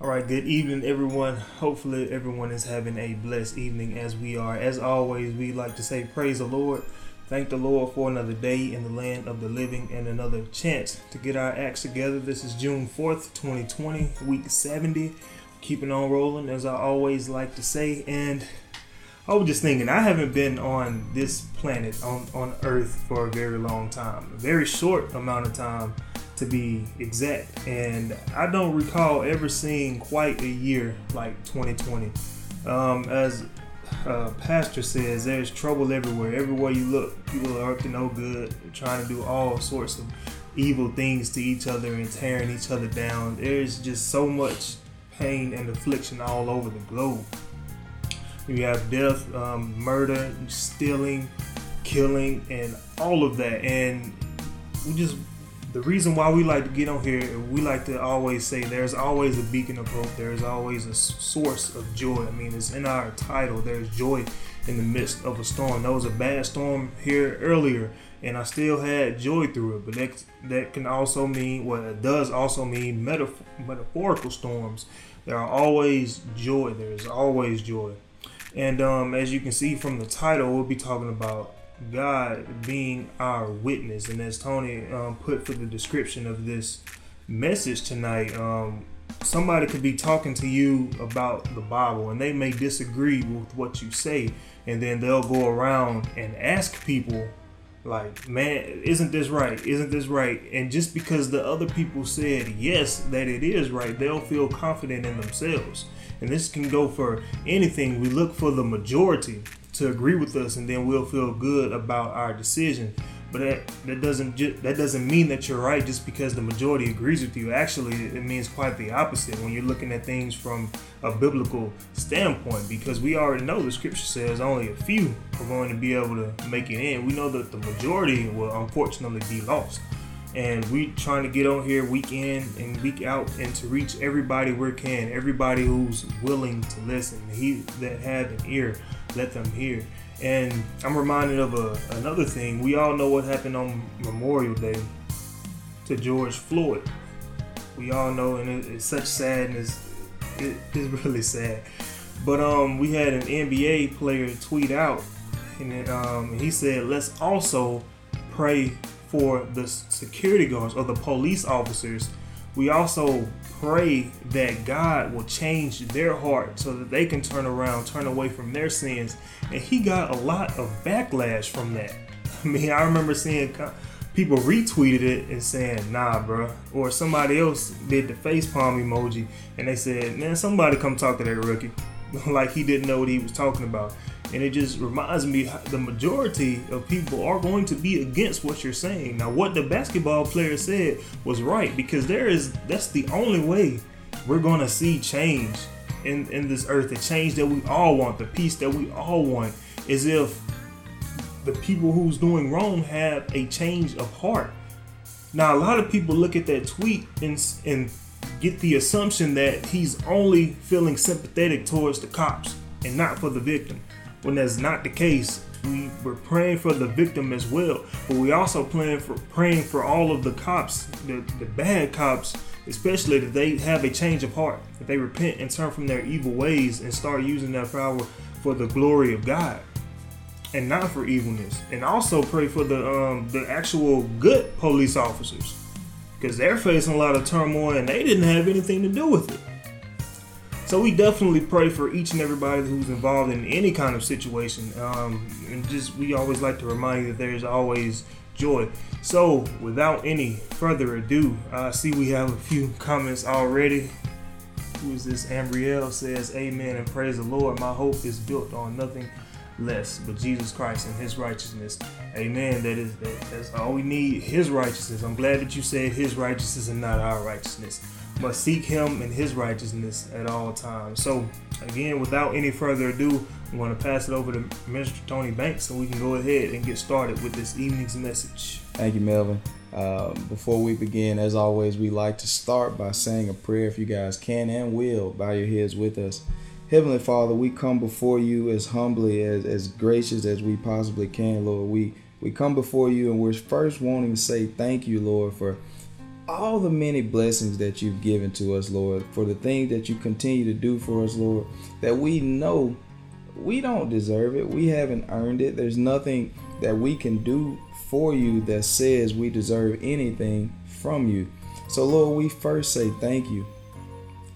All right, good evening, everyone. Hopefully everyone is having a blessed evening as we are. As always, we like to say praise the Lord. Thank the Lord for another day in the land of the living and another chance to get our acts together. This is June 4th, 2020, week 70. Keeping on rolling, as I always like to say. And I was just thinking, I haven't been on this planet, on Earth, for a very long time. A very short amount of time, to be exact. And I don't recall ever seeing quite a year like 2020. As Pastor says, there's trouble everywhere. Everywhere you look, people are up to no good, trying to do all sorts of evil things to each other and tearing each other down. There's just so much pain and affliction all over the globe. You have death, murder, stealing, killing, and all of that. And we just, the reason why we like to get on here, we like to always say there's always a beacon of hope. There's always a source of joy. I mean, it's in our title. There's joy in the midst of a storm. There was a bad storm here earlier, and I still had joy through it. But that can also mean, well, it does also mean metaphorical storms. There are always joy. There's always joy. And as you can see from the title, we'll be talking about God being our witness. And as Tony put for the description of this message tonight, somebody could be talking to you about the Bible and they may disagree with what you say, and then they'll go around and ask people like, man, isn't this right? And just because the other people said yes, that it is right, they'll feel confident in themselves. And this can go for anything. We look for the majority to agree with us, and then we'll feel good about our decision. But that doesn't mean that you're right just because the majority agrees with you. Actually, it means quite the opposite when you're looking at things from a biblical standpoint, because we already know the scripture says only a few are going to be able to make it in. We know that the majority will unfortunately be lost. And we trying to get on here week in and week out and to reach everybody we can, everybody who's willing to listen. He that have an ear, let them hear. And I'm reminded of another thing. We all know what happened on Memorial Day to George Floyd. We all know, and it's such sadness. It's really sad. But we had an NBA player tweet out, and he said, let's also pray for the security guards or the police officers. We also pray that God will change their heart so that they can turn away from their sins. And he got a lot of backlash from that. I mean, I remember seeing people retweeted it and saying, nah, bro. Or somebody else did the facepalm emoji and they said, man, somebody come talk to that rookie. Like he didn't know what he was talking about. And it just reminds me, the majority of people are going to be against what you're saying. Now, what the basketball player said was right, because that's the only way we're going to see change in this earth, the change that we all want, the peace that we all want, is if the people who's doing wrong have a change of heart. Now, a lot of people look at that tweet and get the assumption that he's only feeling sympathetic towards the cops and not for the victim. When that's not the case, we're praying for the victim as well, but we also praying for all of the cops, the bad cops, especially, that they have a change of heart, that they repent and turn from their evil ways and start using their power for the glory of God and not for evilness. And also pray for the actual good police officers, because they're facing a lot of turmoil and they didn't have anything to do with it. So we definitely pray for each and everybody who's involved in any kind of situation. And just, we always like to remind you that there's always joy. So without any further ado, I see we have a few comments already. Who is this? Ambrielle says, amen and praise the Lord. My hope is built on nothing less but Jesus Christ and his righteousness. Amen. That's all we need, his righteousness. I'm glad that you said his righteousness and not our righteousness. Must seek him and his righteousness at all times. So again, without any further ado, I'm going to pass it over to Minister Tony Banks so we can go ahead and get started with this evening's message. Thank you, Melvin. Before we begin, as always, we like to start by saying a prayer. If you guys can and will, bow your heads with us. Heavenly Father, we come before you as humbly, as gracious as we possibly can, Lord. We come before you and we're first wanting to say thank you, Lord, for all the many blessings that you've given to us, Lord, for the things that you continue to do for us, Lord, that we know we don't deserve it. We haven't earned it. There's nothing that we can do for you that says we deserve anything from you. So, Lord, we first say thank you.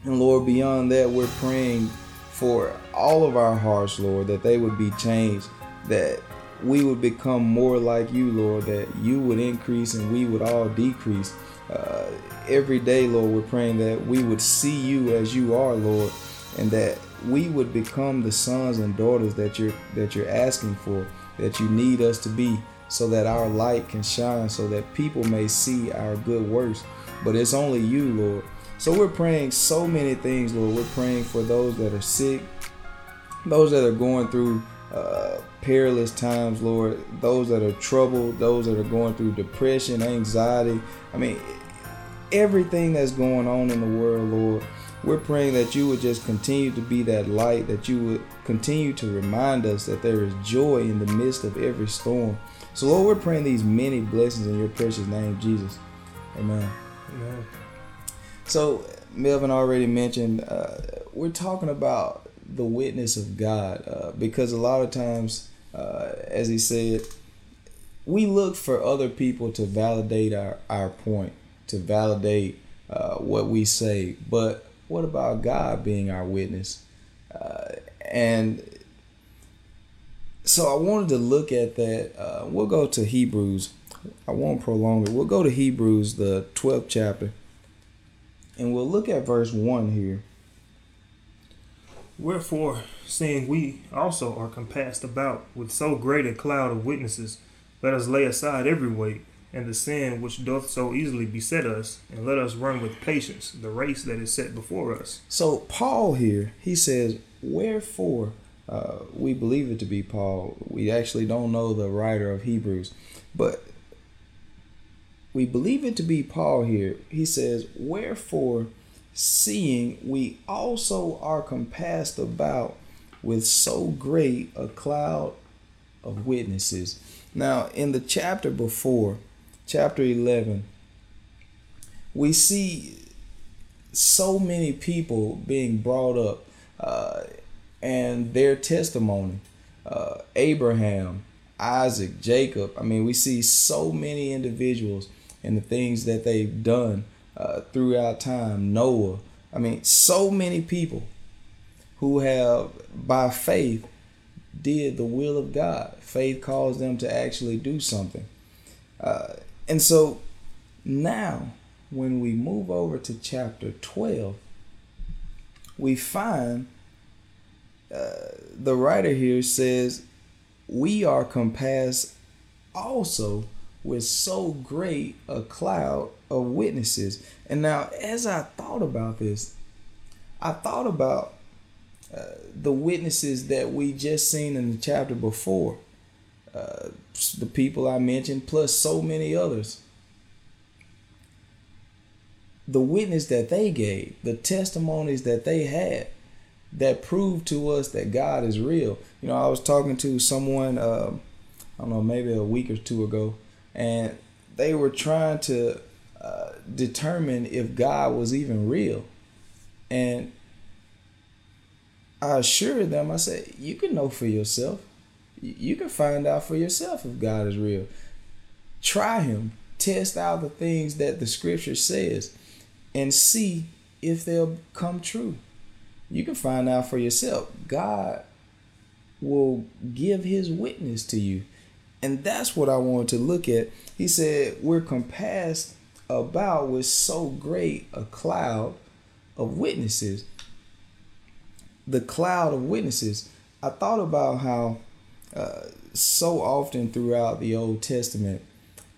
And, Lord, beyond that, we're praying for all of our hearts, Lord, that they would be changed, that we would become more like you, Lord, that you would increase and we would all decrease. Every day, Lord, we're praying that we would see you as you are, Lord, and that we would become the sons and daughters that you're asking for, that you need us to be, so that our light can shine, so that people may see our good works. But it's only you, Lord. So we're praying so many things, Lord. We're praying for those that are sick, those that are going through perilous times, Lord, those that are troubled, those that are going through depression, anxiety. I mean, everything that's going on in the world, Lord, we're praying that you would just continue to be that light, that you would continue to remind us that there is joy in the midst of every storm. So, Lord, we're praying these many blessings in your precious name, Jesus. Amen. Amen. So, Melvin already mentioned, we're talking about the witness of God, because a lot of times, as he said, we look for other people to validate our point, to validate what we say. But what about God being our witness? And so I wanted to look at that. We'll go to Hebrews. I won't prolong it. We'll go to Hebrews, the 12th chapter, and we'll look at verse 1 here. Wherefore, seeing we also are compassed about with so great a cloud of witnesses, let us lay aside every weight and the sin which doth so easily beset us, and let us run with patience the race that is set before us. So Paul here, he says, wherefore, we believe it to be Paul. We actually don't know the writer of Hebrews, but we believe it to be Paul here. He says, wherefore, seeing we also are compassed about with so great a cloud of witnesses. Now, in the chapter before, chapter 11, we see so many people being brought up and their testimony. Abraham, Isaac, Jacob. I mean, we see so many individuals and the things that they've done throughout time. Noah. I mean, so many people who have, by faith, did the will of God. Faith caused them to actually do something. And so now when we move over to chapter 12, we find the writer here says, we are compassed also with so great a cloud of witnesses. And now, as I thought about this, I thought about the witnesses that we just seen in the chapter before, the people I mentioned, plus so many others. The witness that they gave, the testimonies that they had that proved to us that God is real. You know, I was talking to someone, I don't know, maybe a week or two ago, and they were trying to determine if God was even real. And I assured them, I said, you can know for yourself. You can find out for yourself if God is real. Try him. Test out the things that the scripture says and see if they'll come true. You can find out for yourself. God will give his witness to you. And that's what I wanted to look at. He said, we're compassed about with so great a cloud of witnesses. The cloud of witnesses. I thought about how so often throughout the Old Testament,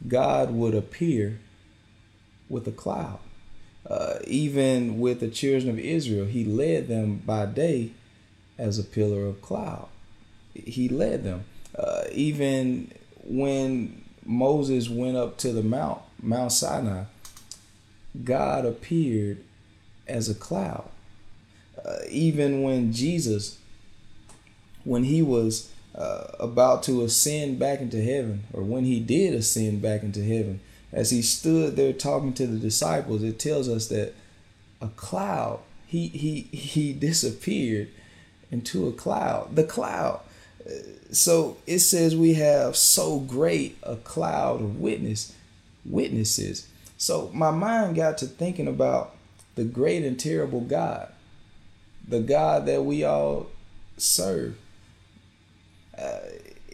God would appear with a cloud. Even with the children of Israel, he led them by day as a pillar of cloud. He led them. Even when Moses went up to the Mount Sinai, God appeared as a cloud. Even when Jesus, when he was about to ascend back into heaven, or when he did ascend back into heaven, as he stood there talking to the disciples, it tells us that a cloud, he disappeared into a cloud, the cloud. So it says we have so great a cloud of witnesses. So my mind got to thinking about the great and terrible God, the God that we all serve.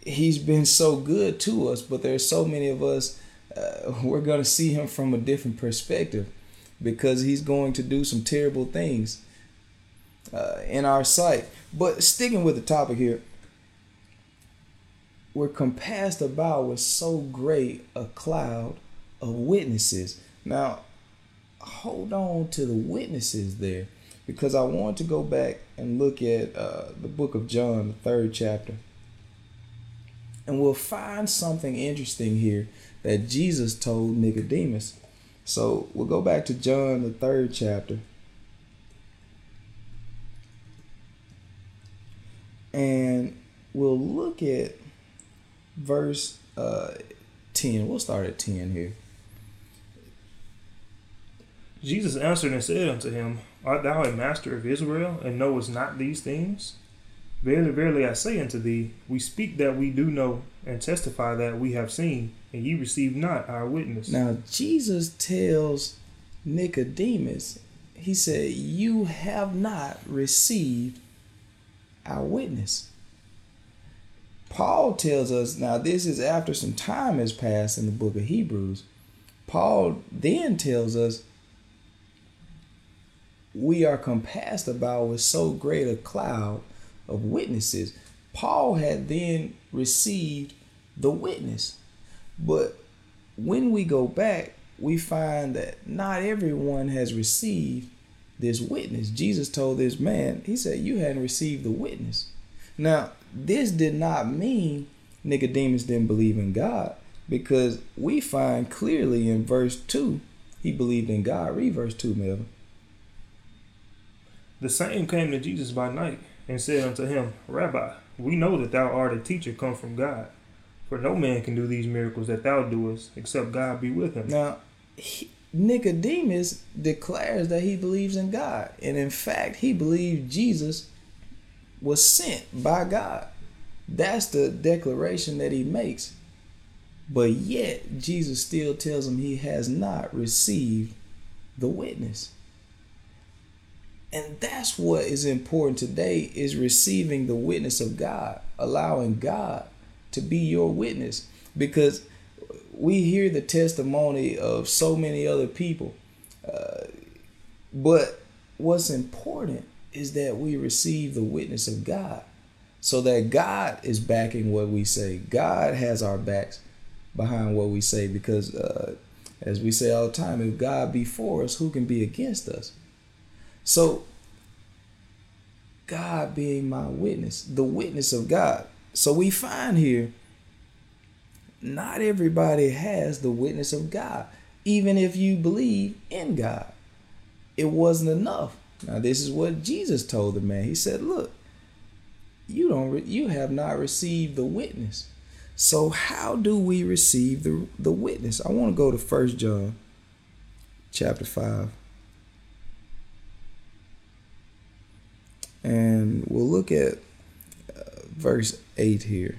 He's been so good to us, but there's so many of us, we're going to see him from a different perspective because he's going to do some terrible things in our sight. But sticking with the topic here, we're compassed about with so great a cloud of witnesses. Now, hold on to the witnesses there, because I want to go back and look at the book of John, the 3rd chapter. And we'll find something interesting here that Jesus told Nicodemus. So we'll go back to John, the 3rd chapter. And we'll look at verse 10. We'll start at 10 here. Jesus answered and said unto him, Art thou a master of Israel, and knowest not these things? Verily, verily, I say unto thee, we speak that we do know, and testify that we have seen, and ye receive not our witness. Now, Jesus tells Nicodemus, he said, you have not received our witness. Paul tells us, now this is after some time has passed in the book of Hebrews. Paul then tells us, we are compassed about with so great a cloud of witnesses. Paul had then received the witness. But when we go back, we find that not everyone has received this witness. Jesus told this man, he said, you hadn't received the witness. Now, this did not mean Nicodemus didn't believe in God, because we find clearly in verse 2, he believed in God. Read verse 2, Melvin. The same came to Jesus by night and said unto him, Rabbi, we know that thou art a teacher come from God, for no man can do these miracles that thou doest, except God be with him. Now, Nicodemus declares that he believes in God, and in fact, he believed Jesus was sent by God. That's the declaration that he makes. But yet, Jesus still tells him he has not received the witness. And that's what is important today, is receiving the witness of God, allowing God to be your witness. Because we hear the testimony of so many other people. But what's important is that we receive the witness of God, so that God is backing what we say. God has our backs behind what we say, because as we say all the time, if God be for us, who can be against us? So, God being my witness, the witness of God. So we find here, not everybody has the witness of God, even if you believe in God. It wasn't enough. Now, this is what Jesus told the man. He said, look, you have not received the witness. So how do we receive the witness? I want to go to 1 John chapter 5. And we'll look at verse 8 here.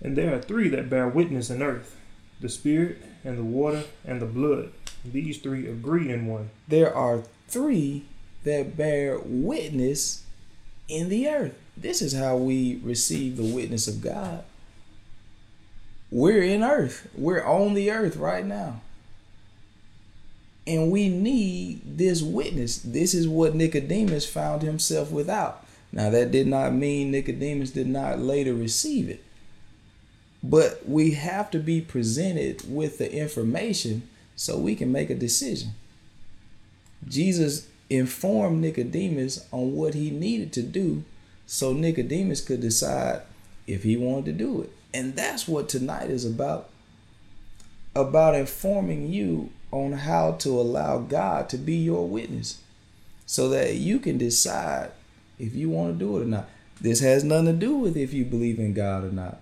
And there are three that bear witness in earth, the Spirit and the water and the blood. These three agree in one. There are three that bear witness in the earth. This is how we receive the witness of God. We're in earth. We're on the earth right now. And we need this witness. This is what Nicodemus found himself without. Now, that did not mean Nicodemus did not later receive it. But we have to be presented with the information so we can make a decision. Jesus informed Nicodemus on what he needed to do so Nicodemus could decide if he wanted to do it. And that's what tonight is about informing you on how to allow God to be your witness so that you can decide if you want to do it or not. This has nothing to do with if you believe in God or not.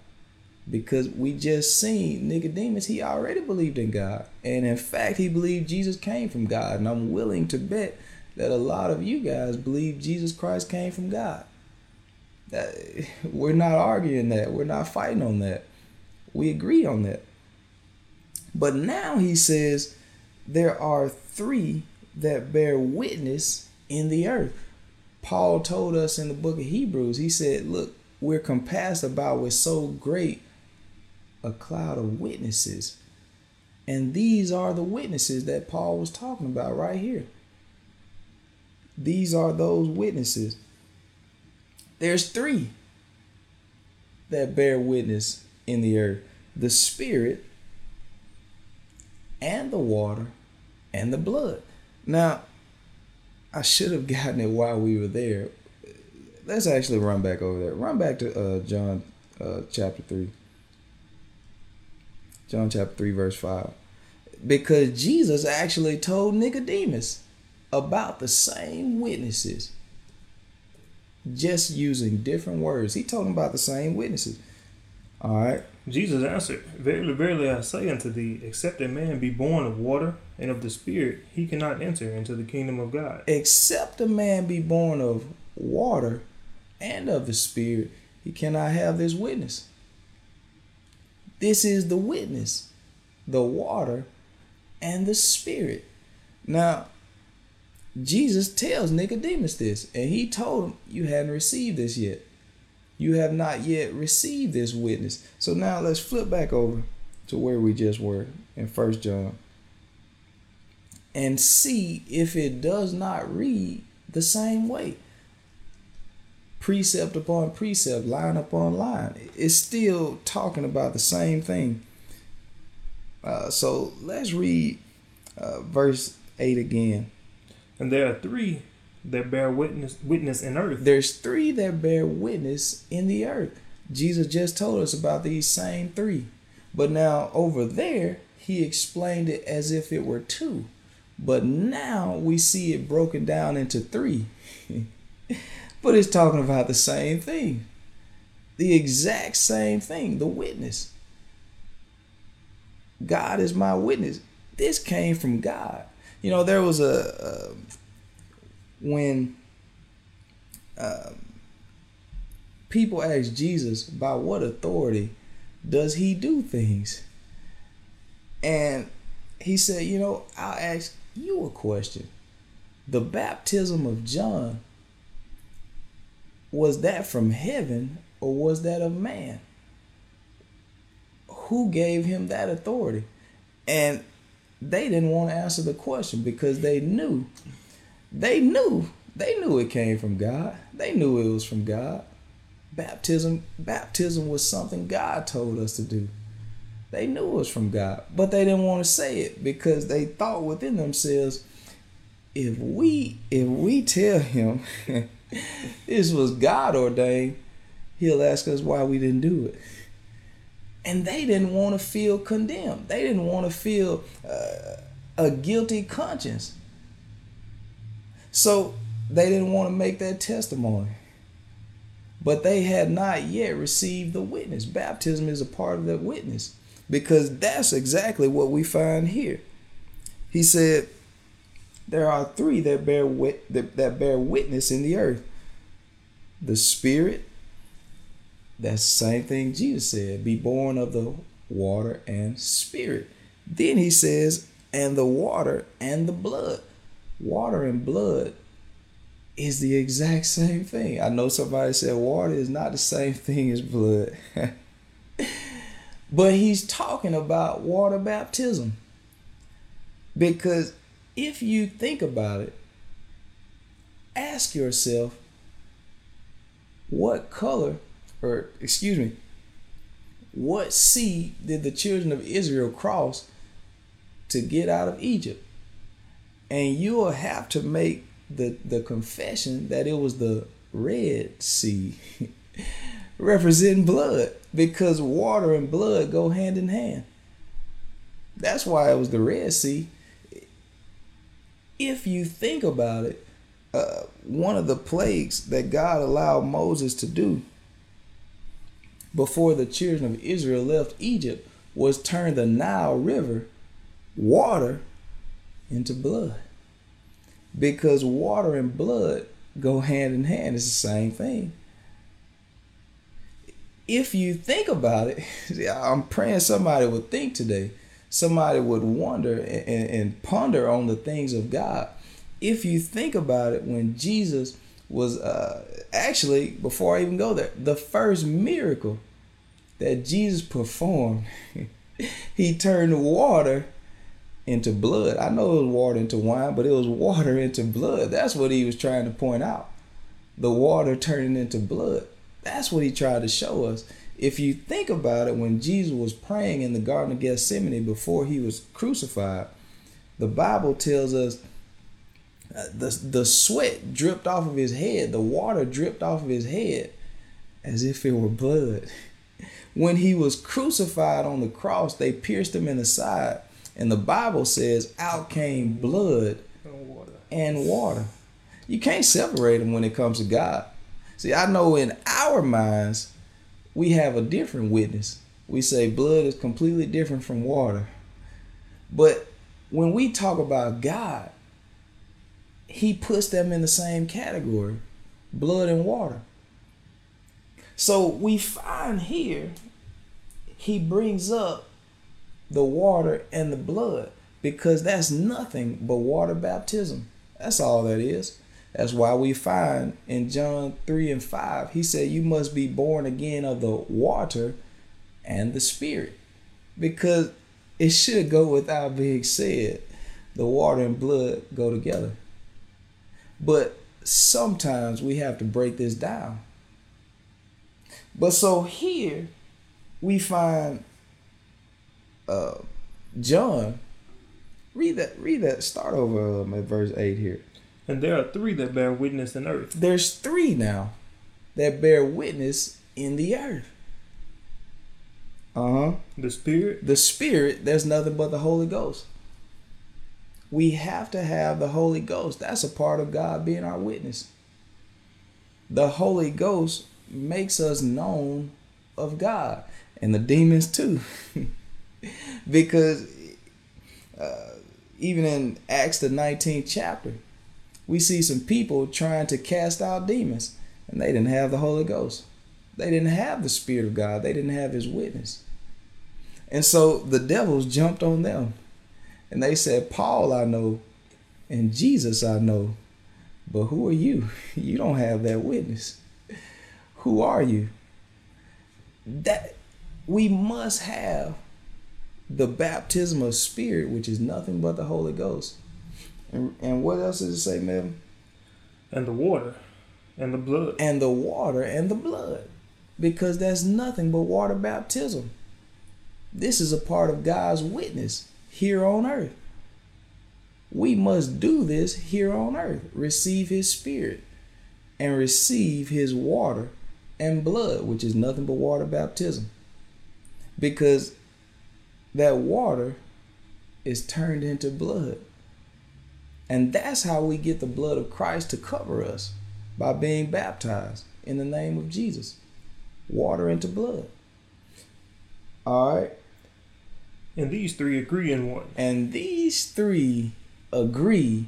Because we just seen Nicodemus, he already believed in God. And in fact, he believed Jesus came from God. And I'm willing to bet that a lot of you guys believe Jesus Christ came from God. We're not arguing that. We're not fighting on that. We agree on that. But now he says there are three that bear witness in the earth. Paul told us in the book of Hebrews, he said, look, we're compassed about with so great a cloud of witnesses. And these are the witnesses that Paul was talking about right here. These are those witnesses. There's three that bear witness in the earth: the Spirit and the water and the blood. Now, I should have gotten it while we were there. Let's actually run back over there. Run back to John chapter 3. John chapter 3, verse 5. Because Jesus actually told Nicodemus about the same witnesses, just using different words. He told him about the same witnesses. All right. Jesus answered, "Verily, verily, I say unto thee, except a man be born of water and of the Spirit, he cannot enter into the kingdom of God." Except a man be born of water and of the Spirit, he cannot have this witness. This is the witness, the water and the Spirit. Now, Jesus tells Nicodemus this, and he told him, you hadn't received this yet. You have not yet received this witness. So now let's flip back over to where we just were in 1 John and see if it does not read the same way. Precept upon precept, line upon line. It's still talking about the same thing. So let's read verse 8 again. And there are three that bear witness in earth. There's three that bear witness in the earth. Jesus just told us about these same three. But now over there, he explained it as if it were two. But now we see it broken down into three. But it's talking about the same thing. The exact same thing, the witness. God is my witness. This came from God. You know, there was when people asked Jesus by what authority does he do things, and he said, you know, I'll ask you a question. The baptism of John, was that from heaven or was that of man? Who gave him that authority? And they didn't want to answer the question because they knew it came from God. They knew it was from God. Baptism was something God told us to do. They knew it was from God, but they didn't want to say it because they thought within themselves, if we tell him this was God ordained, he'll ask us why we didn't do it. And they didn't want to feel condemned. They didn't want to feel a guilty conscience. So they didn't want to make that testimony. But they had not yet received the witness. Baptism is a part of that witness, because that's exactly what we find here. He said, there are three that bear witness in the earth. The Spirit, that's the same thing Jesus said, be born of the water and Spirit. Then he says, and the water and the blood. Water and blood is the exact same thing. I know somebody said water is not the same thing as blood. But he's talking about water baptism. Because if you think about it, ask yourself, what sea did the children of Israel cross to get out of Egypt? And you'll have to make the confession that it was the Red Sea representing blood, because water and blood go hand in hand. That's why it was the Red Sea. If you think about it, one of the plagues that God allowed Moses to do before the children of Israel left Egypt was turn the Nile River water into blood. Because water and blood go hand in hand. It's the same thing. If you think about it, I'm praying somebody would think today. Somebody would wonder and ponder on the things of God. If you think about it, when Jesus was actually, before I even go there, the first miracle that Jesus performed, he turned water into blood. I know it was water into wine, but it was water into blood. That's what he was trying to point out. The water turning into blood. That's what he tried to show us. If you think about it, when Jesus was praying in the Garden of Gethsemane before he was crucified, the Bible tells us the sweat dripped off of his head, the water dripped off of his head as if it were blood. When he was crucified on the cross, they pierced him in the side. And the Bible says, out came blood and water. You can't separate them when it comes to God. See, I know in our minds, we have a different witness. We say blood is completely different from water. But when we talk about God, he puts them in the same category, blood and water. So we find here, he brings up the water and the blood because that's nothing but water baptism. That's all that is. That's why we find in John 3:5, he said, you must be born again of the water and the Spirit. Because it should go without being said, the water and blood go together. But sometimes we have to break this down. But so here we find John. Read that. Start over at verse 8 here. And there are three that bear witness in earth. There's three now that bear witness in the earth. The Spirit. The Spirit, there's nothing but the Holy Ghost. We have to have the Holy Ghost. That's a part of God being our witness. The Holy Ghost makes us known of God and the demons too. Because even in Acts, the 19th chapter, we see some people trying to cast out demons, and they didn't have the Holy Ghost. They didn't have the Spirit of God. They didn't have his witness. And so the devils jumped on them. And they said, Paul I know, and Jesus I know, but who are you? You don't have that witness. Who are you? That we must have the baptism of Spirit, which is nothing but the Holy Ghost. And what else does it say, Melvin? And the water and the blood. And the water and the blood. Because that's nothing but water baptism. This is a part of God's witness here on earth. We must do this here on earth. Receive his Spirit and receive his water and blood, which is nothing but water baptism. Because that water is turned into blood. And that's how we get the blood of Christ to cover us, by being baptized in the name of Jesus. Water into blood. All right. And these three agree in one. And these three agree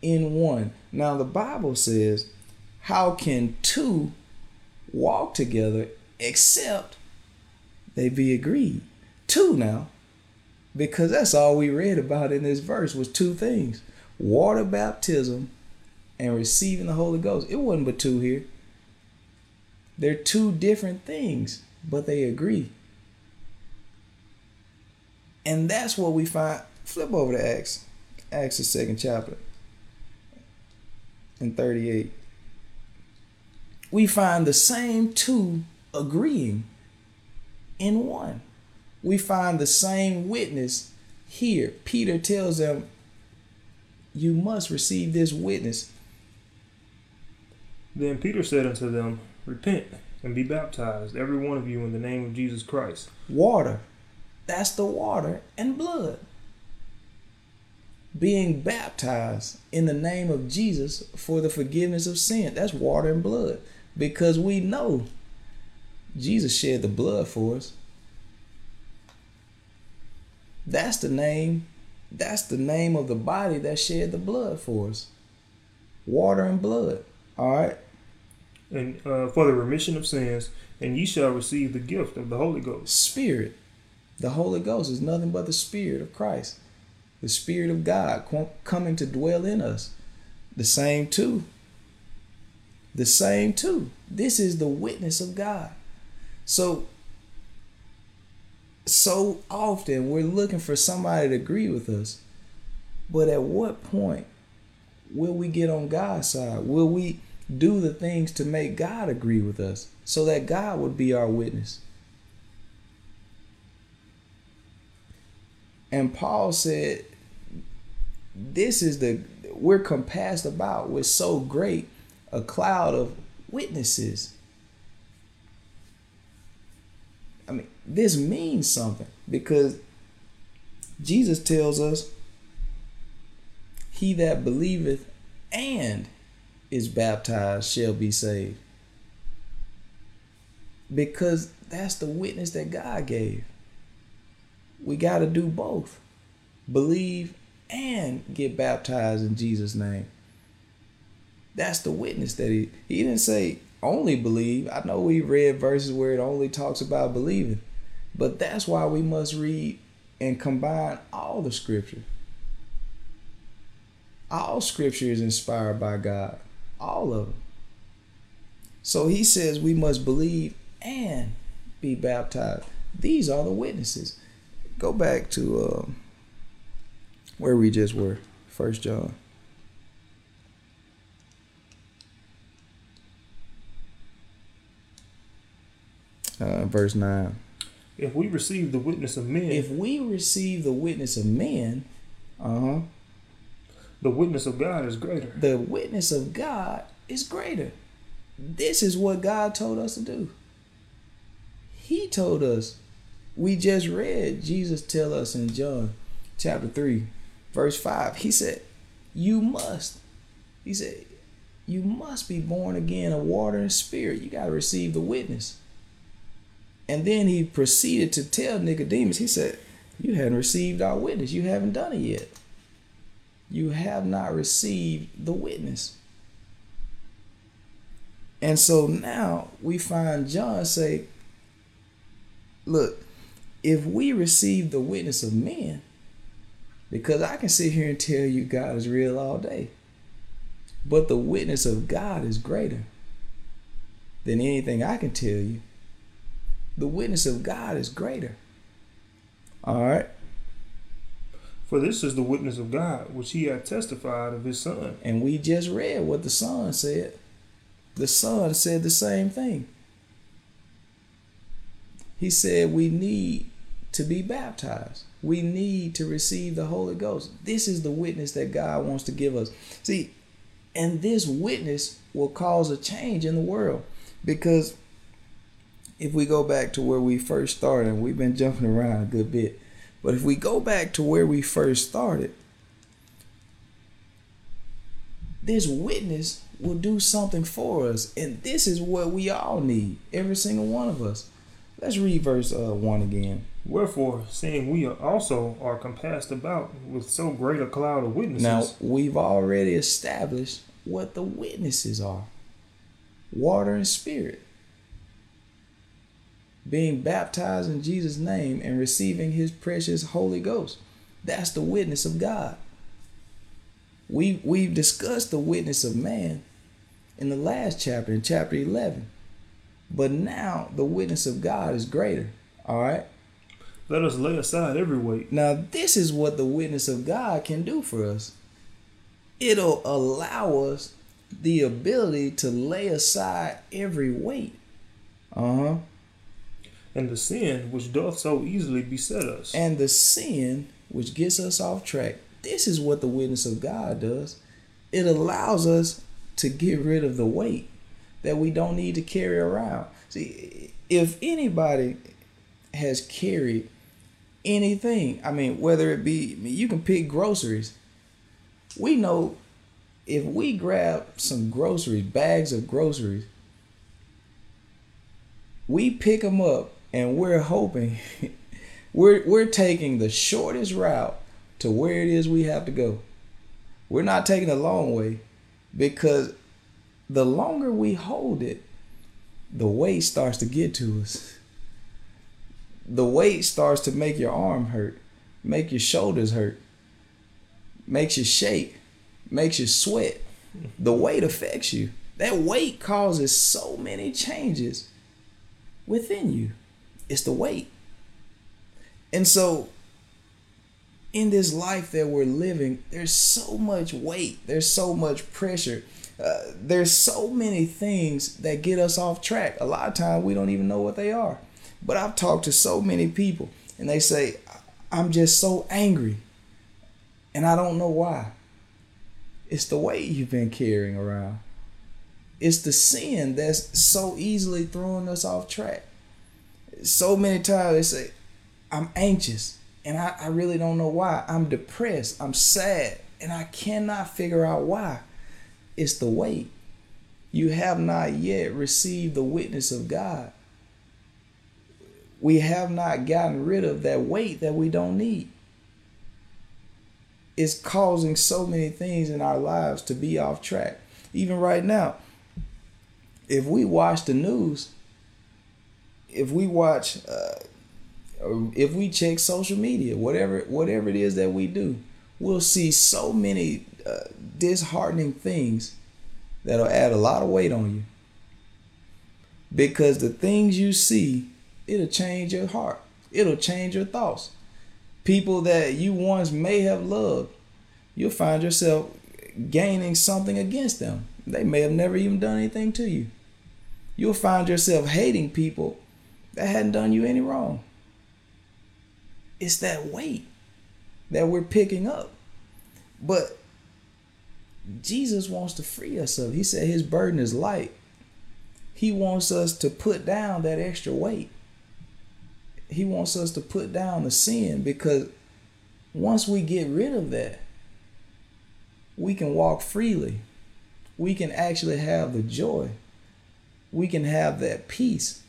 in one. Now the Bible says, how can two walk together except they be agreed? Two now, because that's all we read about in this verse was two things. Water baptism and receiving the Holy Ghost. It wasn't but two here. They're two different things, but they agree. And that's what we find. Flip over to Acts. Acts, the 2nd chapter. In 38. We find the same two agreeing in one. We find the same witness here. Peter tells them, you must receive this witness. Then Peter said unto them, repent and be baptized, every one of you, in the name of Jesus Christ. Water. That's the water and blood. Being baptized in the name of Jesus for the forgiveness of sin. That's water and blood. Because we know Jesus shed the blood for us. That's the name. That's the name of the body that shed the blood for us. Water and blood. All right. And for the remission of sins, and ye shall receive the gift of the Holy Ghost. Spirit. The Holy Ghost is nothing but the Spirit of Christ. The Spirit of God coming to dwell in us. The same too. The same too. This is the witness of God. So often we're looking for somebody to agree with us. But at what point will we get on God's side? Will we do the things to make God agree with us so that God would be our witness? And Paul said, we're compassed about with so great a cloud of witnesses. I mean, this means something, because Jesus tells us, he that believeth and is baptized shall be saved. Because that's the witness that God gave. We got to do both. Believe and get baptized in Jesus' name. That's the witness that he didn't say only believe. I know we read verses where it only talks about believing, but that's why we must read and combine all the scripture. All scripture is inspired by God. All of them. So he says we must believe and be baptized. These are the witnesses. Go back to where we just were, 1 John. Verse 9. If we receive the witness of men. If we receive the witness of men, the witness of God is greater. The witness of God is greater. This is what God told us to do. He told us. We just read Jesus tell us in John chapter 3, verse 5. He said, you must be born again of water and spirit. You got to receive the witness. And then he proceeded to tell Nicodemus, he said, you haven't received our witness. You haven't done it yet. You have not received the witness. And so now we find John say, look, if we receive the witness of men, because I can sit here and tell you God is real all day, but the witness of God is greater than anything I can tell you. The witness of God is greater. All right. For this is the witness of God, which he had testified of his son. And we just read what the son said. The son said the same thing. He said we need to be baptized. We need to receive the Holy Ghost. This is the witness that God wants to give us. See, and this witness will cause a change in the world. Because if we go back to where we first started, and we've been jumping around a good bit, but if we go back to where we first started, this witness will do something for us. And this is what we all need, every single one of us. Let's read verse 1 again. Wherefore, seeing we are also compassed about with so great a cloud of witnesses. Now, we've already established what the witnesses are. Water and spirit. Being baptized in Jesus' name and receiving his precious Holy Ghost. That's the witness of God. We've discussed the witness of man in the last chapter, in chapter 11. But now the witness of God is greater. All right. Let us lay aside every weight. Now, this is what the witness of God can do for us. It'll allow us the ability to lay aside every weight. And the sin which doth so easily beset us. And the sin which gets us off track. This is what the witness of God does. It allows us to get rid of the weight that we don't need to carry around. See, if anybody has carried anything, I mean, whether it be, you can pick groceries. We know if we grab some groceries, bags of groceries, we pick them up and we're hoping we're taking the shortest route to where it is we have to go. We're not taking the long way, because the longer we hold it, the weight starts to get to us. The weight starts to make your arm hurt, make your shoulders hurt, makes you shake, makes you sweat. The weight affects you. That weight causes so many changes within you. It's the weight. And so in this life that we're living, there's so much weight. There's so much pressure. There's so many things that get us off track. A lot of times we don't even know what they are. But I've talked to so many people and they say, I'm just so angry and I don't know why. It's the weight you've been carrying around. It's the sin that's so easily throwing us off track. So many times they say, I'm anxious and I really don't know why. I'm depressed, I'm sad, and I cannot figure out why. It's the weight. You have not yet received the witness of God. We have not gotten rid of that weight that we don't need. It's causing so many things in our lives to be off track. Even right now, if we watch the news, if we check social media, whatever it is that we do, we'll see so many disheartening things that'll add a lot of weight on you. Because the things you see, it'll change your heart. It'll change your thoughts. People that you once may have loved, you'll find yourself gaining something against them. They may have never even done anything to you. You'll find yourself hating people that hadn't done you any wrong. It's that weight that we're picking up. But Jesus wants to free us of it. He said his burden is light. He wants us to put down that extra weight. He wants us to put down the sin, because once we get rid of that, we can walk freely. We can actually have the joy. We can have that peace.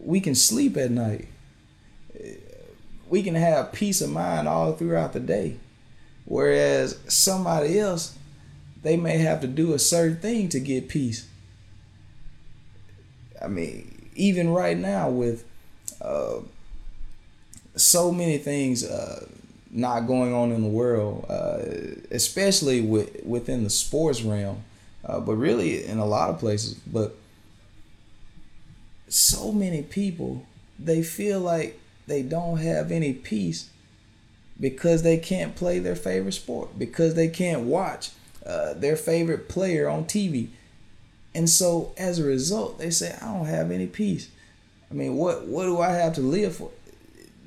We can sleep at night. We can have peace of mind all throughout the day. Whereas somebody else, they may have to do a certain thing to get peace. I mean, even right now with so many things not going on in the world, especially within the sports realm, but really in a lot of places. But so many people, they feel like they don't have any peace because they can't play their favorite sport, because they can't watch their favorite player on TV. And so as a result, they say, I don't have any peace. I mean, what do I have to live for?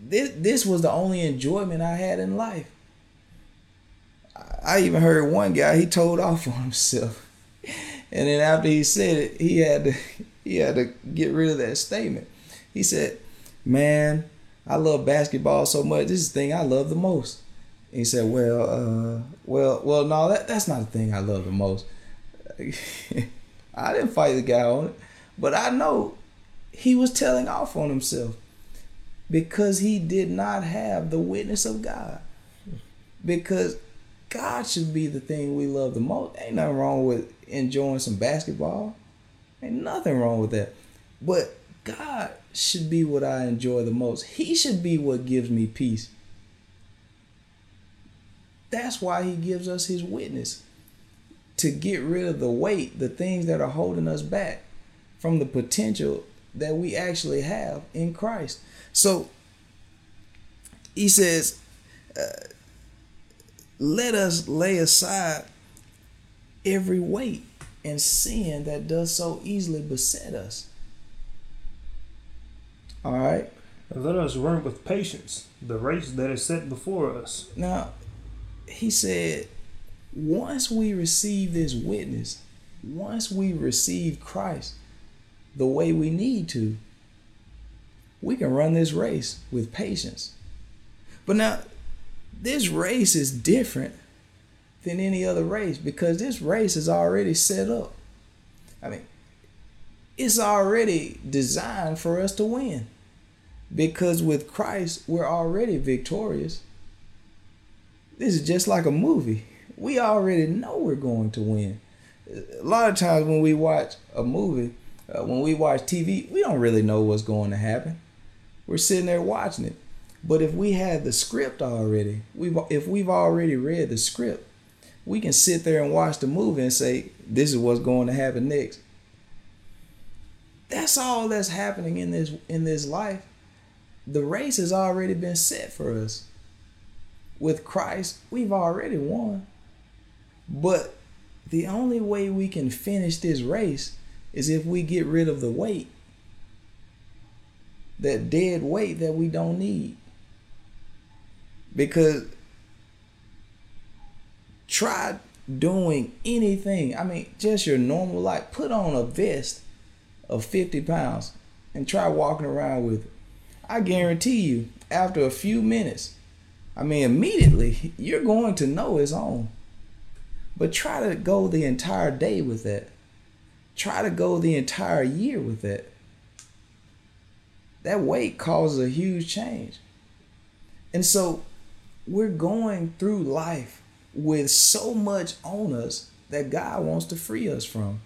This was the only enjoyment I had in life. I even heard one guy, he told off on himself. And then after he said it, he had to get rid of that statement. He said, man, I love basketball so much. This is the thing I love the most. And he said, well, no, that's not the thing I love the most. I didn't fight the guy on it, but I know he was telling off on himself because he did not have the witness of God. Because God should be the thing we love the most. Ain't nothing wrong with enjoying some basketball. Ain't nothing wrong with that. But God should be what I enjoy the most. He should be what gives me peace. That's why he gives us his witness, to get rid of the weight, the things that are holding us back from the potential that we actually have in Christ. So he says, let us lay aside every weight and sin that does so easily beset us. All right. And let us run with patience the race that is set before us. Now, he said, once we receive this witness, once we receive Christ the way we need to, we can run this race with patience. But now, this race is different than any other race, because this race is already set up. I mean, it's already designed for us to win. Because with Christ, we're already victorious. This is just like a movie. We already know we're going to win. A lot of times when we watch a movie, when we watch TV, we don't really know what's going to happen. We're sitting there watching it. But if we had the script already, if we've already read the script, we can sit there and watch the movie and say, this is what's going to happen next. That's all that's happening in this life. The race has already been set for us. With Christ, we've already won. But the only way we can finish this race is if we get rid of the weight, that dead weight that we don't need. Because try doing anything. I mean, just your normal life. Put on a vest of 50 pounds and try walking around with it. I guarantee you, after a few minutes, I mean, immediately, you're going to know it's on. But try to go the entire day with that. Try to go the entire year with that. That weight causes a huge change. And so we're going through life with so much on us that God wants to free us from.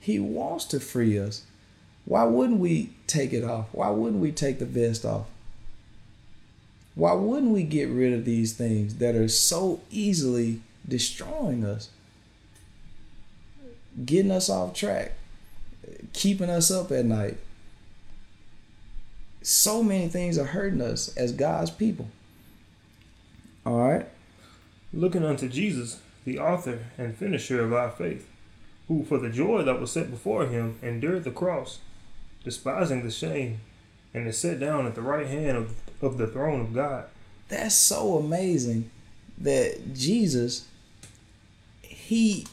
He wants to free us. Why wouldn't we take it off? Why wouldn't we take the vest off? Why wouldn't we get rid of these things that are so easily destroying us, getting us off track, keeping us up at night? So many things are hurting us as God's people. All right. Looking unto Jesus, the author and finisher of our faith, who for the joy that was set before him endured the cross, despising the shame, and is set down at the right hand of the throne of God. That's so amazing that Jesus, he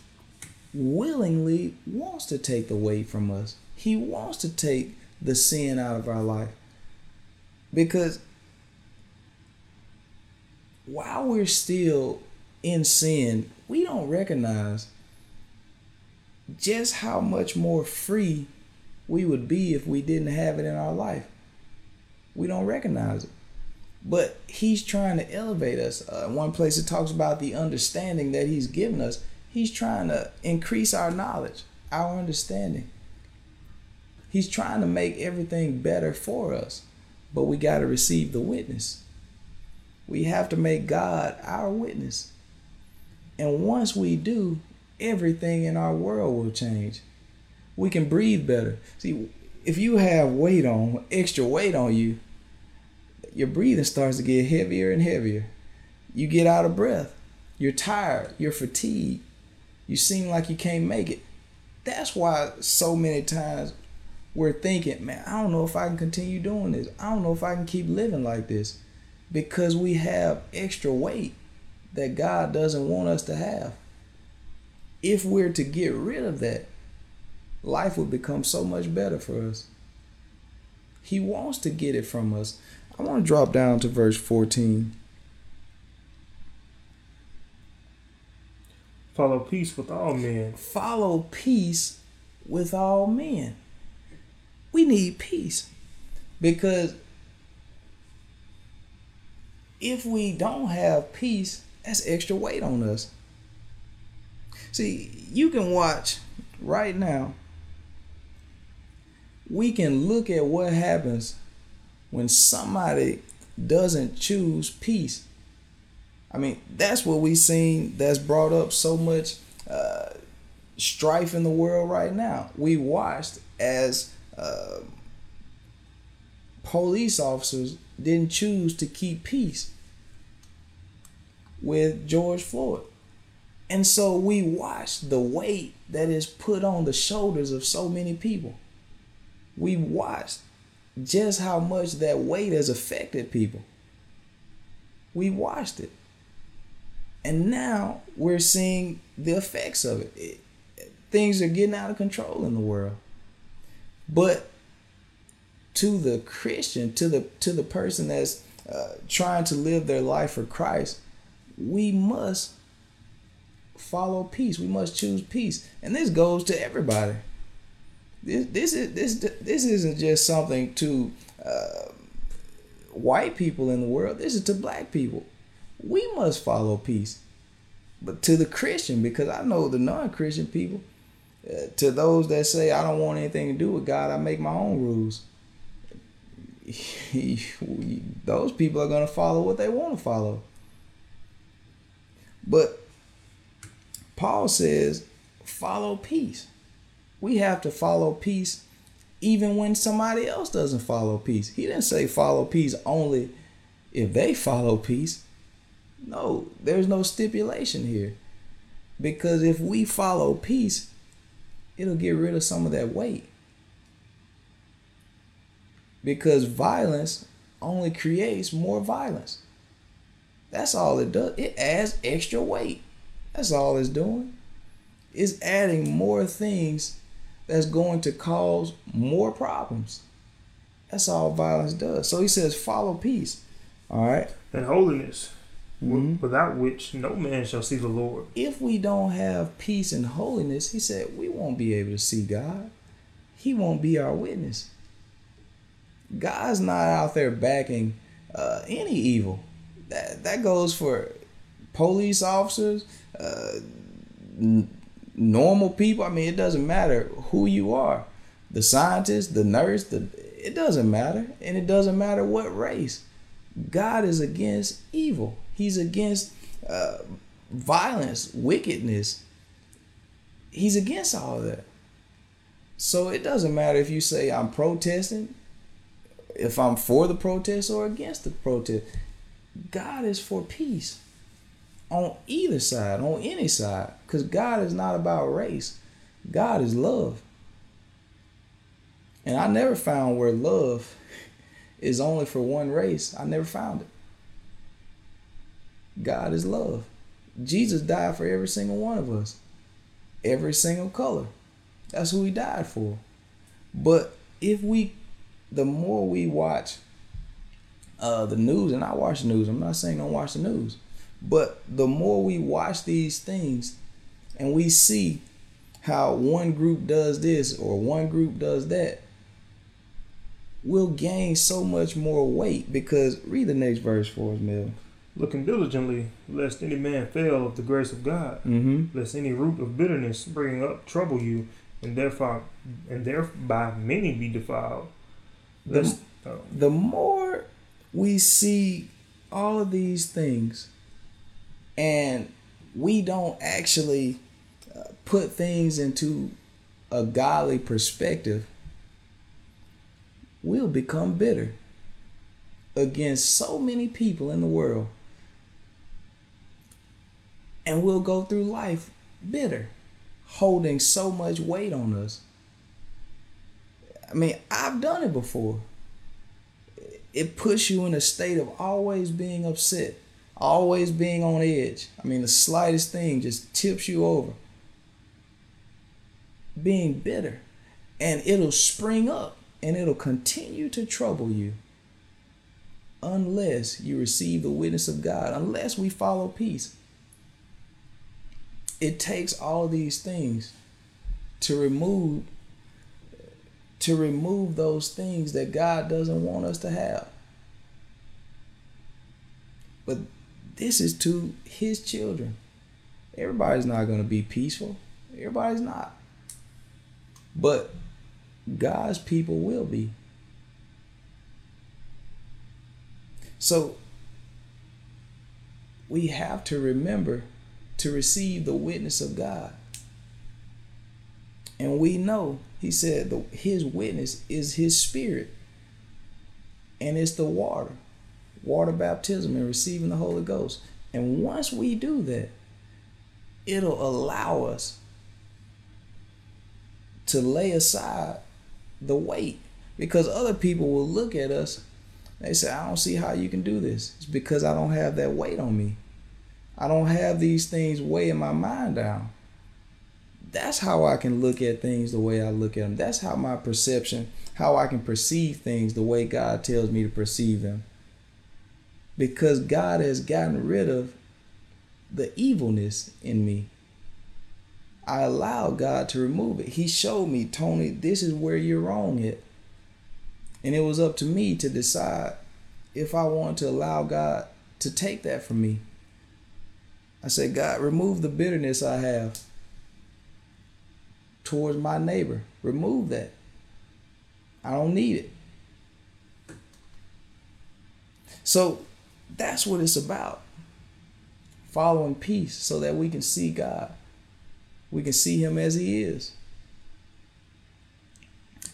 willingly wants to take the weight from us. He wants to take the sin out of our life. Because while we're still in sin, we don't recognize just how much more free we would be if we didn't have it in our life. We don't recognize it. But he's trying to elevate us. One place it talks about the understanding that he's given us. He's trying to increase our knowledge, our understanding. He's trying to make everything better for us. But we got to receive the witness. We have to make God our witness. And once we do, everything in our world will change. We can breathe better. See, if you have extra weight on you, your breathing starts to get heavier and heavier. You get out of breath. You're tired. You're fatigued. You seem like you can't make it. That's why so many times we're thinking, man, I don't know if I can continue doing this. I don't know if I can keep living like this. Because we have extra weight that God doesn't want us to have. If we're to get rid of that, life would become so much better for us. He wants to get it from us. I want to drop down to verse 14. Follow peace with all men. Follow peace with all men. We need peace, because if we don't have peace, that's extra weight on us. See, you can watch right now. We can look at what happens when somebody doesn't choose peace. I mean, that's what we've seen that's brought up so much strife in the world right now. We watched as police officers didn't choose to keep peace with George Floyd. And so we watch the weight that is put on the shoulders of so many people. We watch just how much that weight has affected people. We watched it. And now we're seeing the effects of it. Things are getting out of control in the world. But to the Christian, to the person that's trying to live their life for Christ, we must follow peace. We must choose peace. And this goes to everybody. This isn't just something to white people in the world. This is to black people. We must follow peace. But to the Christian, because I know the non-Christian people, to those that say, I don't want anything to do with God, I make my own rules. Those people are going to follow what they want to follow. But Paul says, follow peace. We have to follow peace even when somebody else doesn't follow peace. He didn't say follow peace only if they follow peace. No, there's no stipulation here. Because if we follow peace, it'll get rid of some of that weight. Because violence only creates more violence. That's all it does. It adds extra weight. That's all it's doing. It's adding more things that's going to cause more problems. That's all violence does. So he says, follow peace. All right. And holiness, mm-hmm. without which no man shall see the Lord. If we don't have peace and holiness, he said, we won't be able to see God. He won't be our witness. God's not out there backing any evil. That goes for police officers, normal people. I mean, it doesn't matter who you are. The scientist, the nurse, it doesn't matter. And it doesn't matter what race. God is against evil. He's against violence, wickedness. He's against all of that. So it doesn't matter if you say I'm protesting, if I'm for the protest or against the protest. God is for peace on either side, on any side, because God is not about race. God is love. And I never found where love is only for one race. I never found it. God is love. Jesus died for every single one of us, every single color. That's who he died for. But the more we watch the news, and I watch the news, I'm not saying don't watch the news, but the more we watch these things and we see how one group does this or one group does that, we'll gain so much more weight. Because read the next verse for us, Mel. Looking diligently, lest any man fail of the grace of God, mm-hmm. lest any root of bitterness bringing up trouble you, and thereby many be defiled. The more we see all of these things and we don't actually put things into a godly perspective, we'll become bitter against so many people in the world. And we'll go through life bitter, holding so much weight on us. I mean, I've done it before. It puts you in a state of always being upset, always being on edge. I mean, the slightest thing just tips you over. Being bitter. And it'll spring up and it'll continue to trouble you unless you receive the witness of God, unless we follow peace. It takes all these things to remove those things that God doesn't want us to have. But this is to his children. Everybody's not going to be peaceful. Everybody's not. But God's people will be. So we have to remember to receive the witness of God. And we know, he said, his witness is his spirit. And it's the water baptism and receiving the Holy Ghost. And once we do that, it'll allow us to lay aside the weight, because other people will look at us. They say, I don't see how you can do this. It's because I don't have that weight on me. I don't have these things weighing my mind down. That's how I can look at things the way I look at them. That's how my perception, how I can perceive things the way God tells me to perceive them. Because God has gotten rid of the evilness in me. I allowed God to remove it. He showed me, Tony, this is where you're wrong at. And it was up to me to decide if I wanted to allow God to take that from me. I said, God, remove the bitterness I have towards my neighbor. Remove that. I don't need it. So that's what it's about. Following peace so that we can see God. We can see him as he is.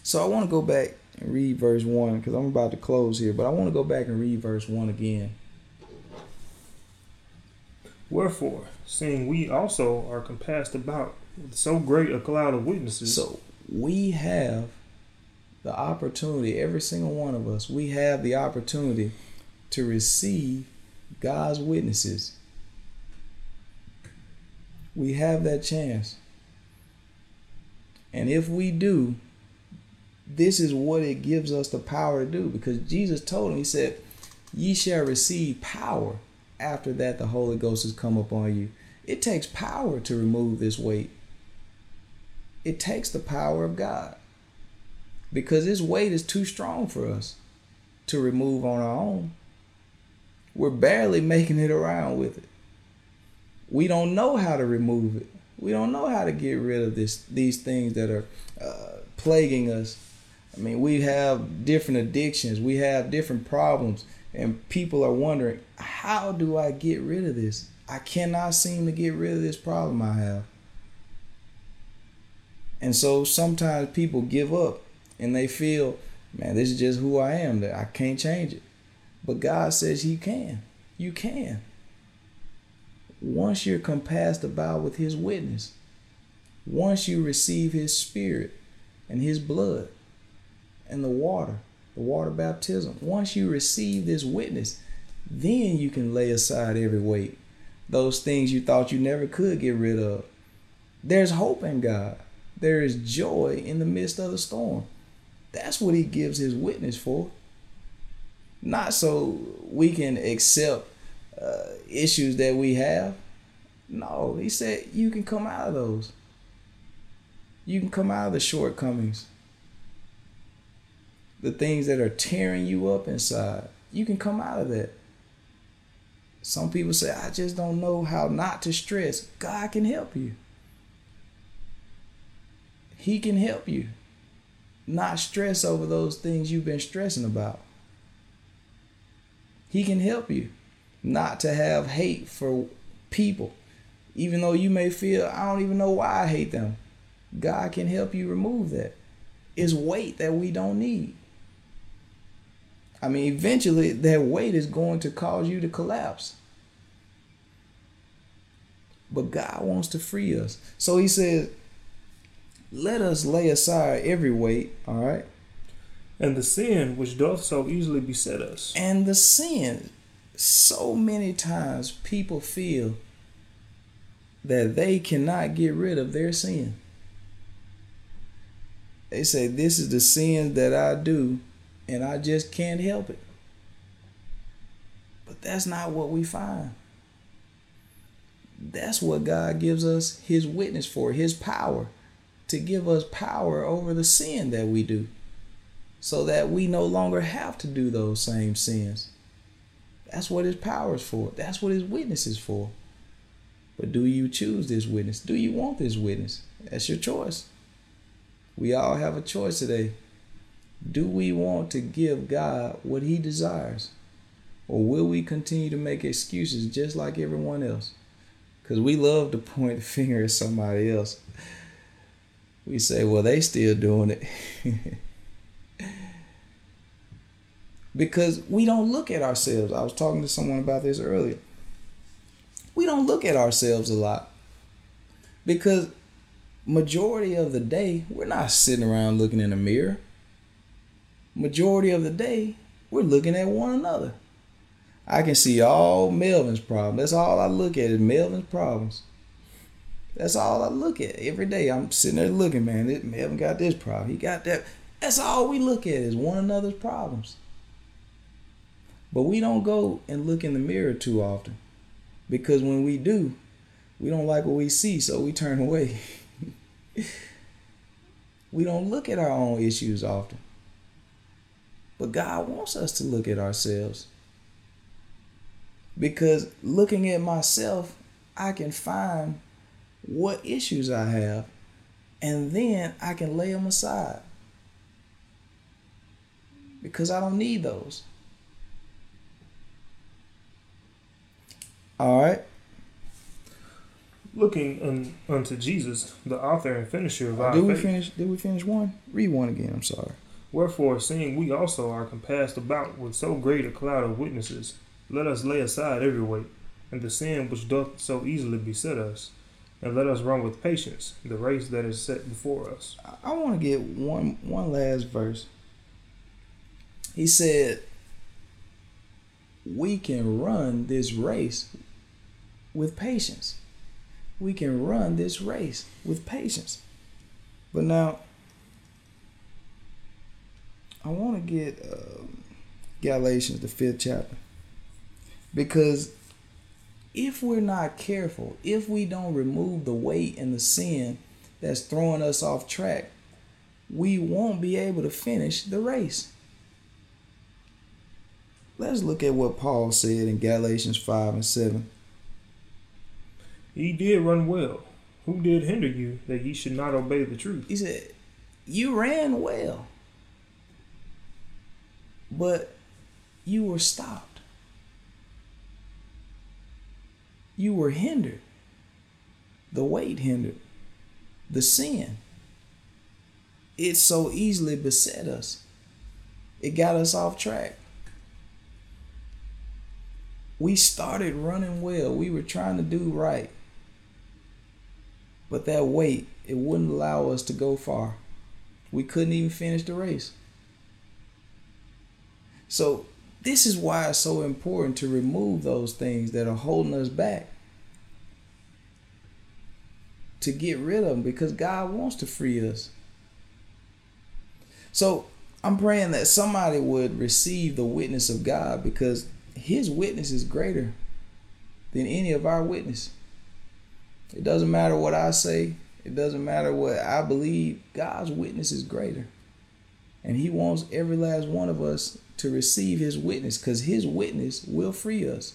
So I want to go back and read verse 1 because I'm about to close here. But I want to go back and read verse 1 again. Wherefore, seeing we also are compassed about with so great a cloud of witnesses. So we have the opportunity, every single one of us, we have the opportunity to receive God's witnesses. We have that chance. And if we do, this is what it gives us the power to do. Because Jesus told him, he said, ye shall receive power. After that, the Holy Ghost has come upon you. It takes power to remove this weight. It takes the power of God. Because this weight is too strong for us to remove on our own. We're barely making it around with it. We don't know how to remove it. We don't know how to get rid of these things that are plaguing us. I mean, we have different addictions. We have different problems. And people are wondering, how do I get rid of this? I cannot seem to get rid of this problem I have. And so sometimes people give up and they feel, man, this is just who I am. That I can't change it. But God says you can. You can. Once you're compassed about with his witness, once you receive his spirit and his blood and the water baptism, once you receive this witness, then you can lay aside every weight, those things you thought you never could get rid of. There's hope in God. There is joy in the midst of the storm. That's what he gives his witness for. Not so we can accept issues that we have. No, he said you can come out of those. You can come out of the shortcomings. The things that are tearing you up inside. You can come out of that. Some people say, I just don't know how not to stress. God can help you. He can help you not stress over those things you've been stressing about. He can help you not to have hate for people. Even though you may feel, I don't even know why I hate them. God can help you remove that. It's weight that we don't need. I mean, eventually that weight is going to cause you to collapse. But God wants to free us. So he says, let us lay aside every weight, all right? And the sin which doth so easily beset us. And the sin. So many times people feel that they cannot get rid of their sin. They say, this is the sin that I do, and I just can't help it. But that's not what we find. That's what God gives us his witness for, his power, to give us power over the sin that we do, so that we no longer have to do those same sins. That's what his power is for. That's what his witness is for. But do you choose this witness? Do you want this witness? That's your choice. We all have a choice today. Do we want to give God what he desires? Or will we continue to make excuses just like everyone else? Because we love to point the finger at somebody else. We say, well, they still doing it. Because we don't look at ourselves. I was talking to someone about this earlier. We don't look at ourselves a lot. Because majority of the day, we're not sitting around looking in the mirror. Majority of the day, we're looking at one another. I can see all Melvin's problems. That's all I look at is Melvin's problems. That's all I look at. Every day I'm sitting there looking, man, Melvin got this problem. He got that. That's all we look at is one another's problems. But we don't go and look in the mirror too often, because when we do, we don't like what we see, so we turn away. We don't look at our own issues often. But God wants us to look at ourselves. Because looking at myself, I can find what issues I have, and then I can lay them aside. Because I don't need those. All right. Looking unto Jesus, the author and finisher of our faith. Did we finish one? Read one again, I'm sorry. Wherefore, seeing we also are compassed about with so great a cloud of witnesses, let us lay aside every weight, and the sin which doth so easily beset us, and let us run with patience the race that is set before us. I want to get one last verse. He said, we can run this race with patience. We can run this race with patience. But now, I want to get Galatians, the 5th chapter. Because if we're not careful, if we don't remove the weight and the sin that's throwing us off track, we won't be able to finish the race. Let's look at what Paul said in Galatians 5 and 7. Ye did run well. Who did hinder you that ye should not obey the truth? He said, you ran well, but you were stopped. You were hindered. The weight hindered. The sin. It so easily beset us. It got us off track. We started running well. We were trying to do right. But that weight, it wouldn't allow us to go far. We couldn't even finish the race. So this is why it's so important to remove those things that are holding us back. To get rid of them, because God wants to free us. So I'm praying that somebody would receive the witness of God, because His witness is greater than any of our witness. It doesn't matter what I say. It doesn't matter what I believe. God's witness is greater. And He wants every last one of us to receive His witness, because His witness will free us.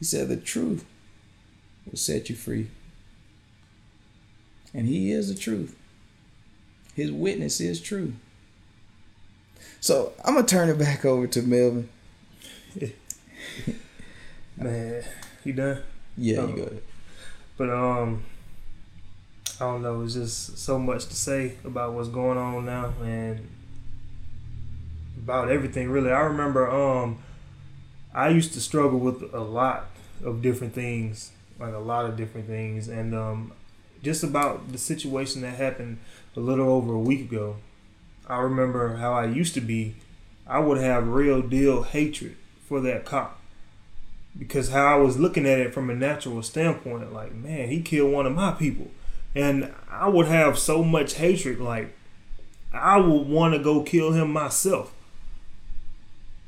He said the truth will set you free. And He is the truth. His witness is true. So I'm going to turn it back over to Melvin. Man, you done? Yeah, you good. But I don't know. It's just so much to say about what's going on now and about everything, really. I remember I used to struggle with a lot of different things. And just about the situation that happened a little over a week ago. I remember how I used to be. I would have real deal hatred for that cop, because how I was looking at it from a natural standpoint, like, man, he killed one of my people. And I would have so much hatred, like, I would want to go kill him myself.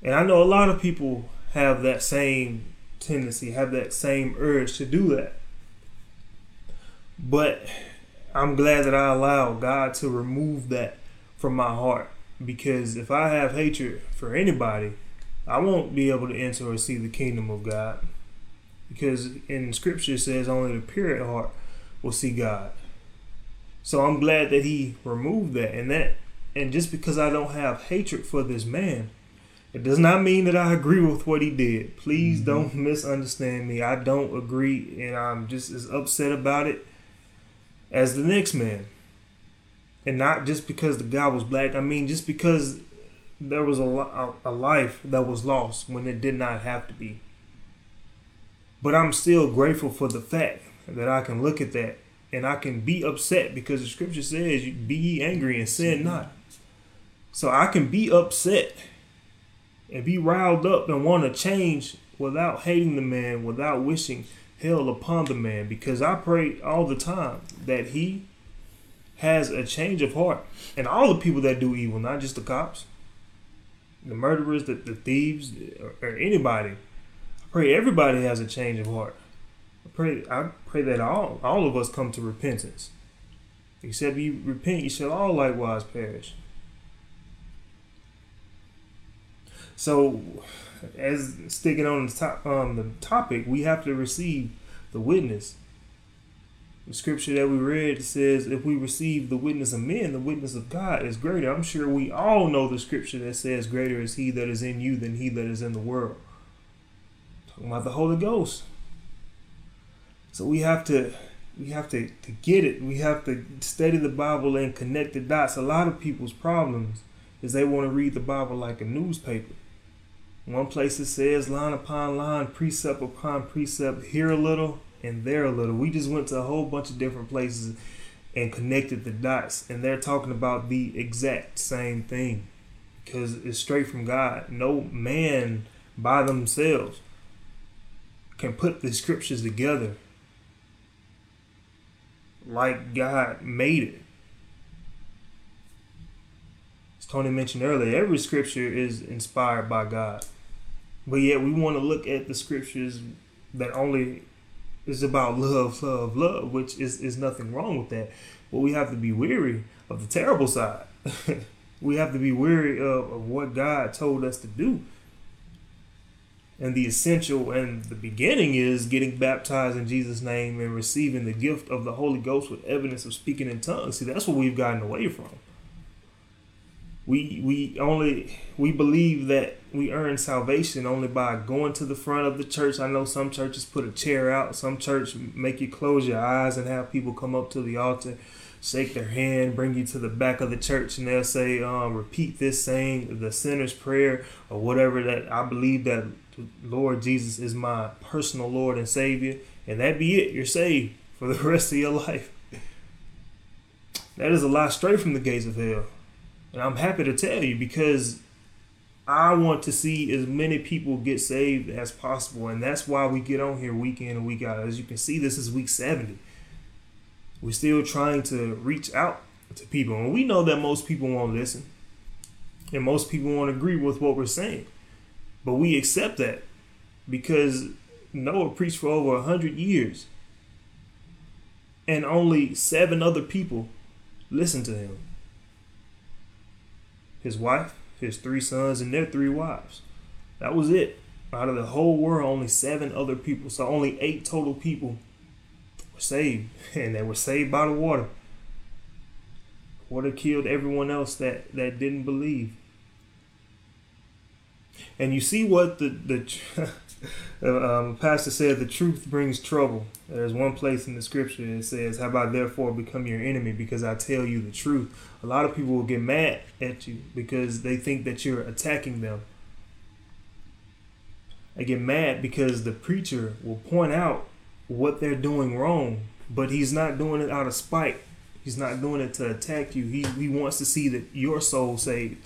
And I know a lot of people have that same tendency, have that same urge to do that. But I'm glad that I allowed God to remove that from my heart, because if I have hatred for anybody, I won't be able to enter or see the kingdom of God, because in scripture it says only the pure at heart will see God. So I'm glad that He removed that. And just because I don't have hatred for this man, it does not mean that I agree with what he did. Please don't misunderstand me. I don't agree, and I'm just as upset about it as the next man. And not just because the guy was black. I mean, just because there was a life that was lost when it did not have to be. But I'm still grateful for the fact that I can look at that and I can be upset, because the scripture says, be ye angry and sin not. So I can be upset and be riled up and want to change without hating the man, without wishing hell upon the man. Because I pray all the time that he has a change of heart. And all the people that do evil, not just the cops, the murderers, the thieves, or anybody. I pray everybody has a change of heart. I pray that all of us come to repentance. Except you repent, you shall all likewise perish. So, as sticking on the topic, we have to receive the witness. The scripture that we read says, if we receive the witness of men, the witness of God is greater. I'm sure we all know the scripture that says, greater is he that is in you than he that is in the world. Talking about the Holy Ghost. So we have to get it. We have to study the Bible and connect the dots. A lot of people's problems is they want to read the Bible like a newspaper. One place it says line upon line, precept upon precept, here a little and there a little. We just went to a whole bunch of different places and connected the dots, and they're talking about the exact same thing because it's straight from God. No man by themselves can put the scriptures together like God made it. As Tony mentioned earlier, every scripture is inspired by God, but yet we want to look at the scriptures that only is about love, which is nothing wrong with that. But we have to be wary of the terrible side. We have to be wary of what God told us to do. And the essential and the beginning is getting baptized in Jesus' name and receiving the gift of the Holy Ghost with evidence of speaking in tongues. See, that's what we've gotten away from. We believe that we earn salvation only by going to the front of the church. I know some churches put a chair out. Some church make you close your eyes and have people come up to the altar, shake their hand, bring you to the back of the church, and they'll say, repeat this saying, the sinner's prayer, or whatever. That I believe that Lord Jesus is my personal Lord and Savior, and that be it. You're saved for the rest of your life. That is a lie straight from the gates of hell. And I'm happy to tell you, because I want to see as many people get saved as possible. And that's why we get on here week in and week out. As you can see, this is week 70. We're still trying to reach out to people. And we know that most people won't listen. And most people won't agree with what we're saying. But we accept that, because Noah preached for over 100 years. And only 7 other people listened to him. His wife, his 3 sons, and their 3 wives. That was it. Out of the whole world, only 7 other people. So only 8 total people were saved. And they were saved by the water. Water killed everyone else that didn't believe. And you see what the pastor said, the truth brings trouble. There's one place in the scripture that says, how about therefore become your enemy, because I tell you the truth. A lot of people will get mad at you because they think that you're attacking them. They get mad because the preacher will point out what they're doing wrong, but he's not doing it out of spite. He's not doing it to attack you. He wants to see that your soul saved.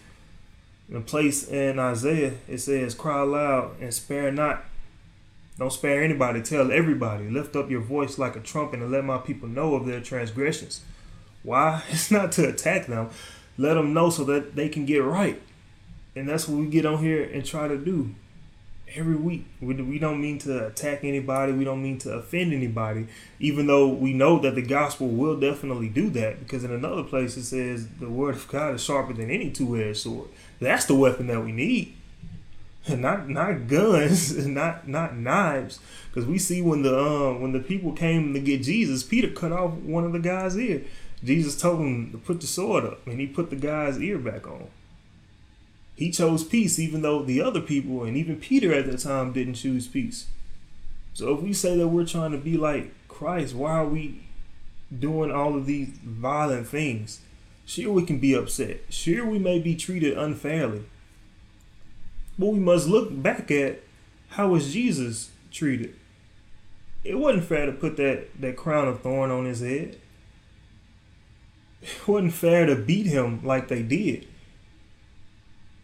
In a place in Isaiah, it says, cry aloud and spare not. Don't spare anybody. Tell everybody. Lift up your voice like a trumpet and let my people know of their transgressions. Why? It's not to attack them. Let them know so that they can get right. And that's what we get on here and try to do every week. We don't mean to attack anybody. We don't mean to offend anybody, even though we know that the gospel will definitely do that. Because in another place, it says the word of God is sharper than any two-edged sword. That's the weapon that we need, not guns, not knives. Because we see when the people came to get Jesus, Peter cut off one of the guy's ear. Jesus told him to put the sword up, and he put the guy's ear back on. He chose peace, even though the other people, and even Peter at that time, didn't choose peace. So if we say that we're trying to be like Christ, why are we doing all of these violent things? Sure, we can be upset. Sure, we may be treated unfairly. But we must look back at how was Jesus treated. It wasn't fair to put that crown of thorn on his head. It wasn't fair to beat him like they did.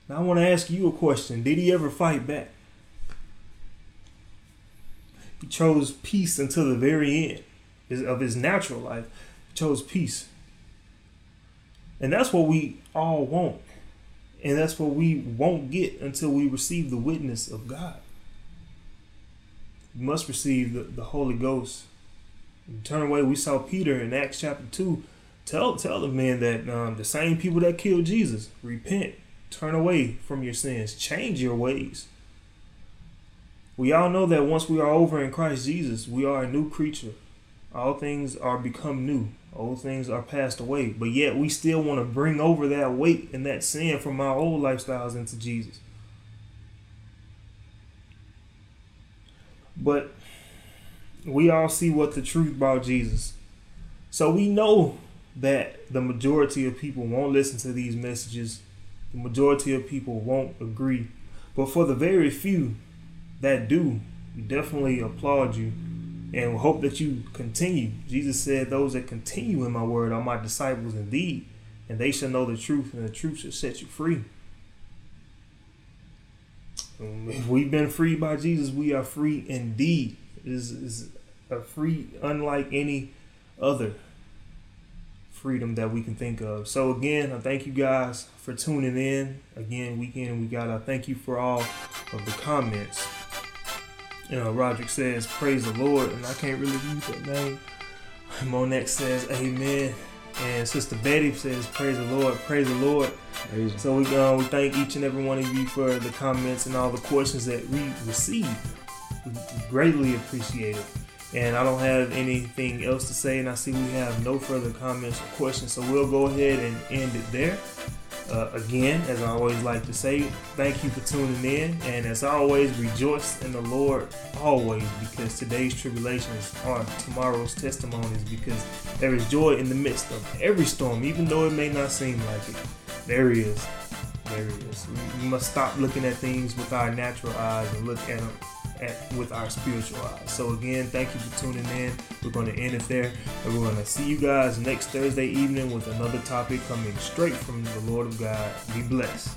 Now I want to ask you a question. Did he ever fight back? He chose peace until the very end of his natural life. He chose peace. And that's what we all want. And that's what we won't get until we receive the witness of God. must receive the Holy Ghost. And turn away, we saw Peter in Acts chapter 2. Tell the man that the same people that killed Jesus, repent, turn away from your sins, change your ways. We all know that once we are over in Christ Jesus, we are a new creature. All things are become new. Old things are passed away. But yet we still want to bring over that weight and that sin from our old lifestyles into Jesus. But we all see what the truth about Jesus. So we know that the majority of people won't listen to these messages. The majority of people won't agree. But for the very few that do, we definitely applaud you and hope that you continue. Jesus said, those that continue in my word are my disciples indeed, and they shall know the truth, and the truth shall set you free. And if we've been freed by Jesus, we are free indeed. It is a free unlike any other freedom that we can think of. So again, I thank you guys for tuning in. Again, week in and week out, I thank you for all of the comments. Roderick says, praise the Lord, and I can't really use that name. Monette says, amen. And Sister Betty says, praise the Lord, praise the Lord. Amazing. So we thank each and every one of you for the comments and all the questions that we received. We greatly appreciate it. And I don't have anything else to say, and I see we have no further comments or questions, so we'll go ahead and end it there. Again, as I always like to say, thank you for tuning in, and as always, rejoice in the Lord always, because today's tribulations are tomorrow's testimonies, because there is joy in the midst of every storm, even though it may not seem like it. There is. We must stop looking at things with our natural eyes and look at them with our spiritual eyes. So again, thank you for tuning in. We're going to end it there, and we're going to see you guys next Thursday evening with another topic coming straight from the Lord of God. Be blessed.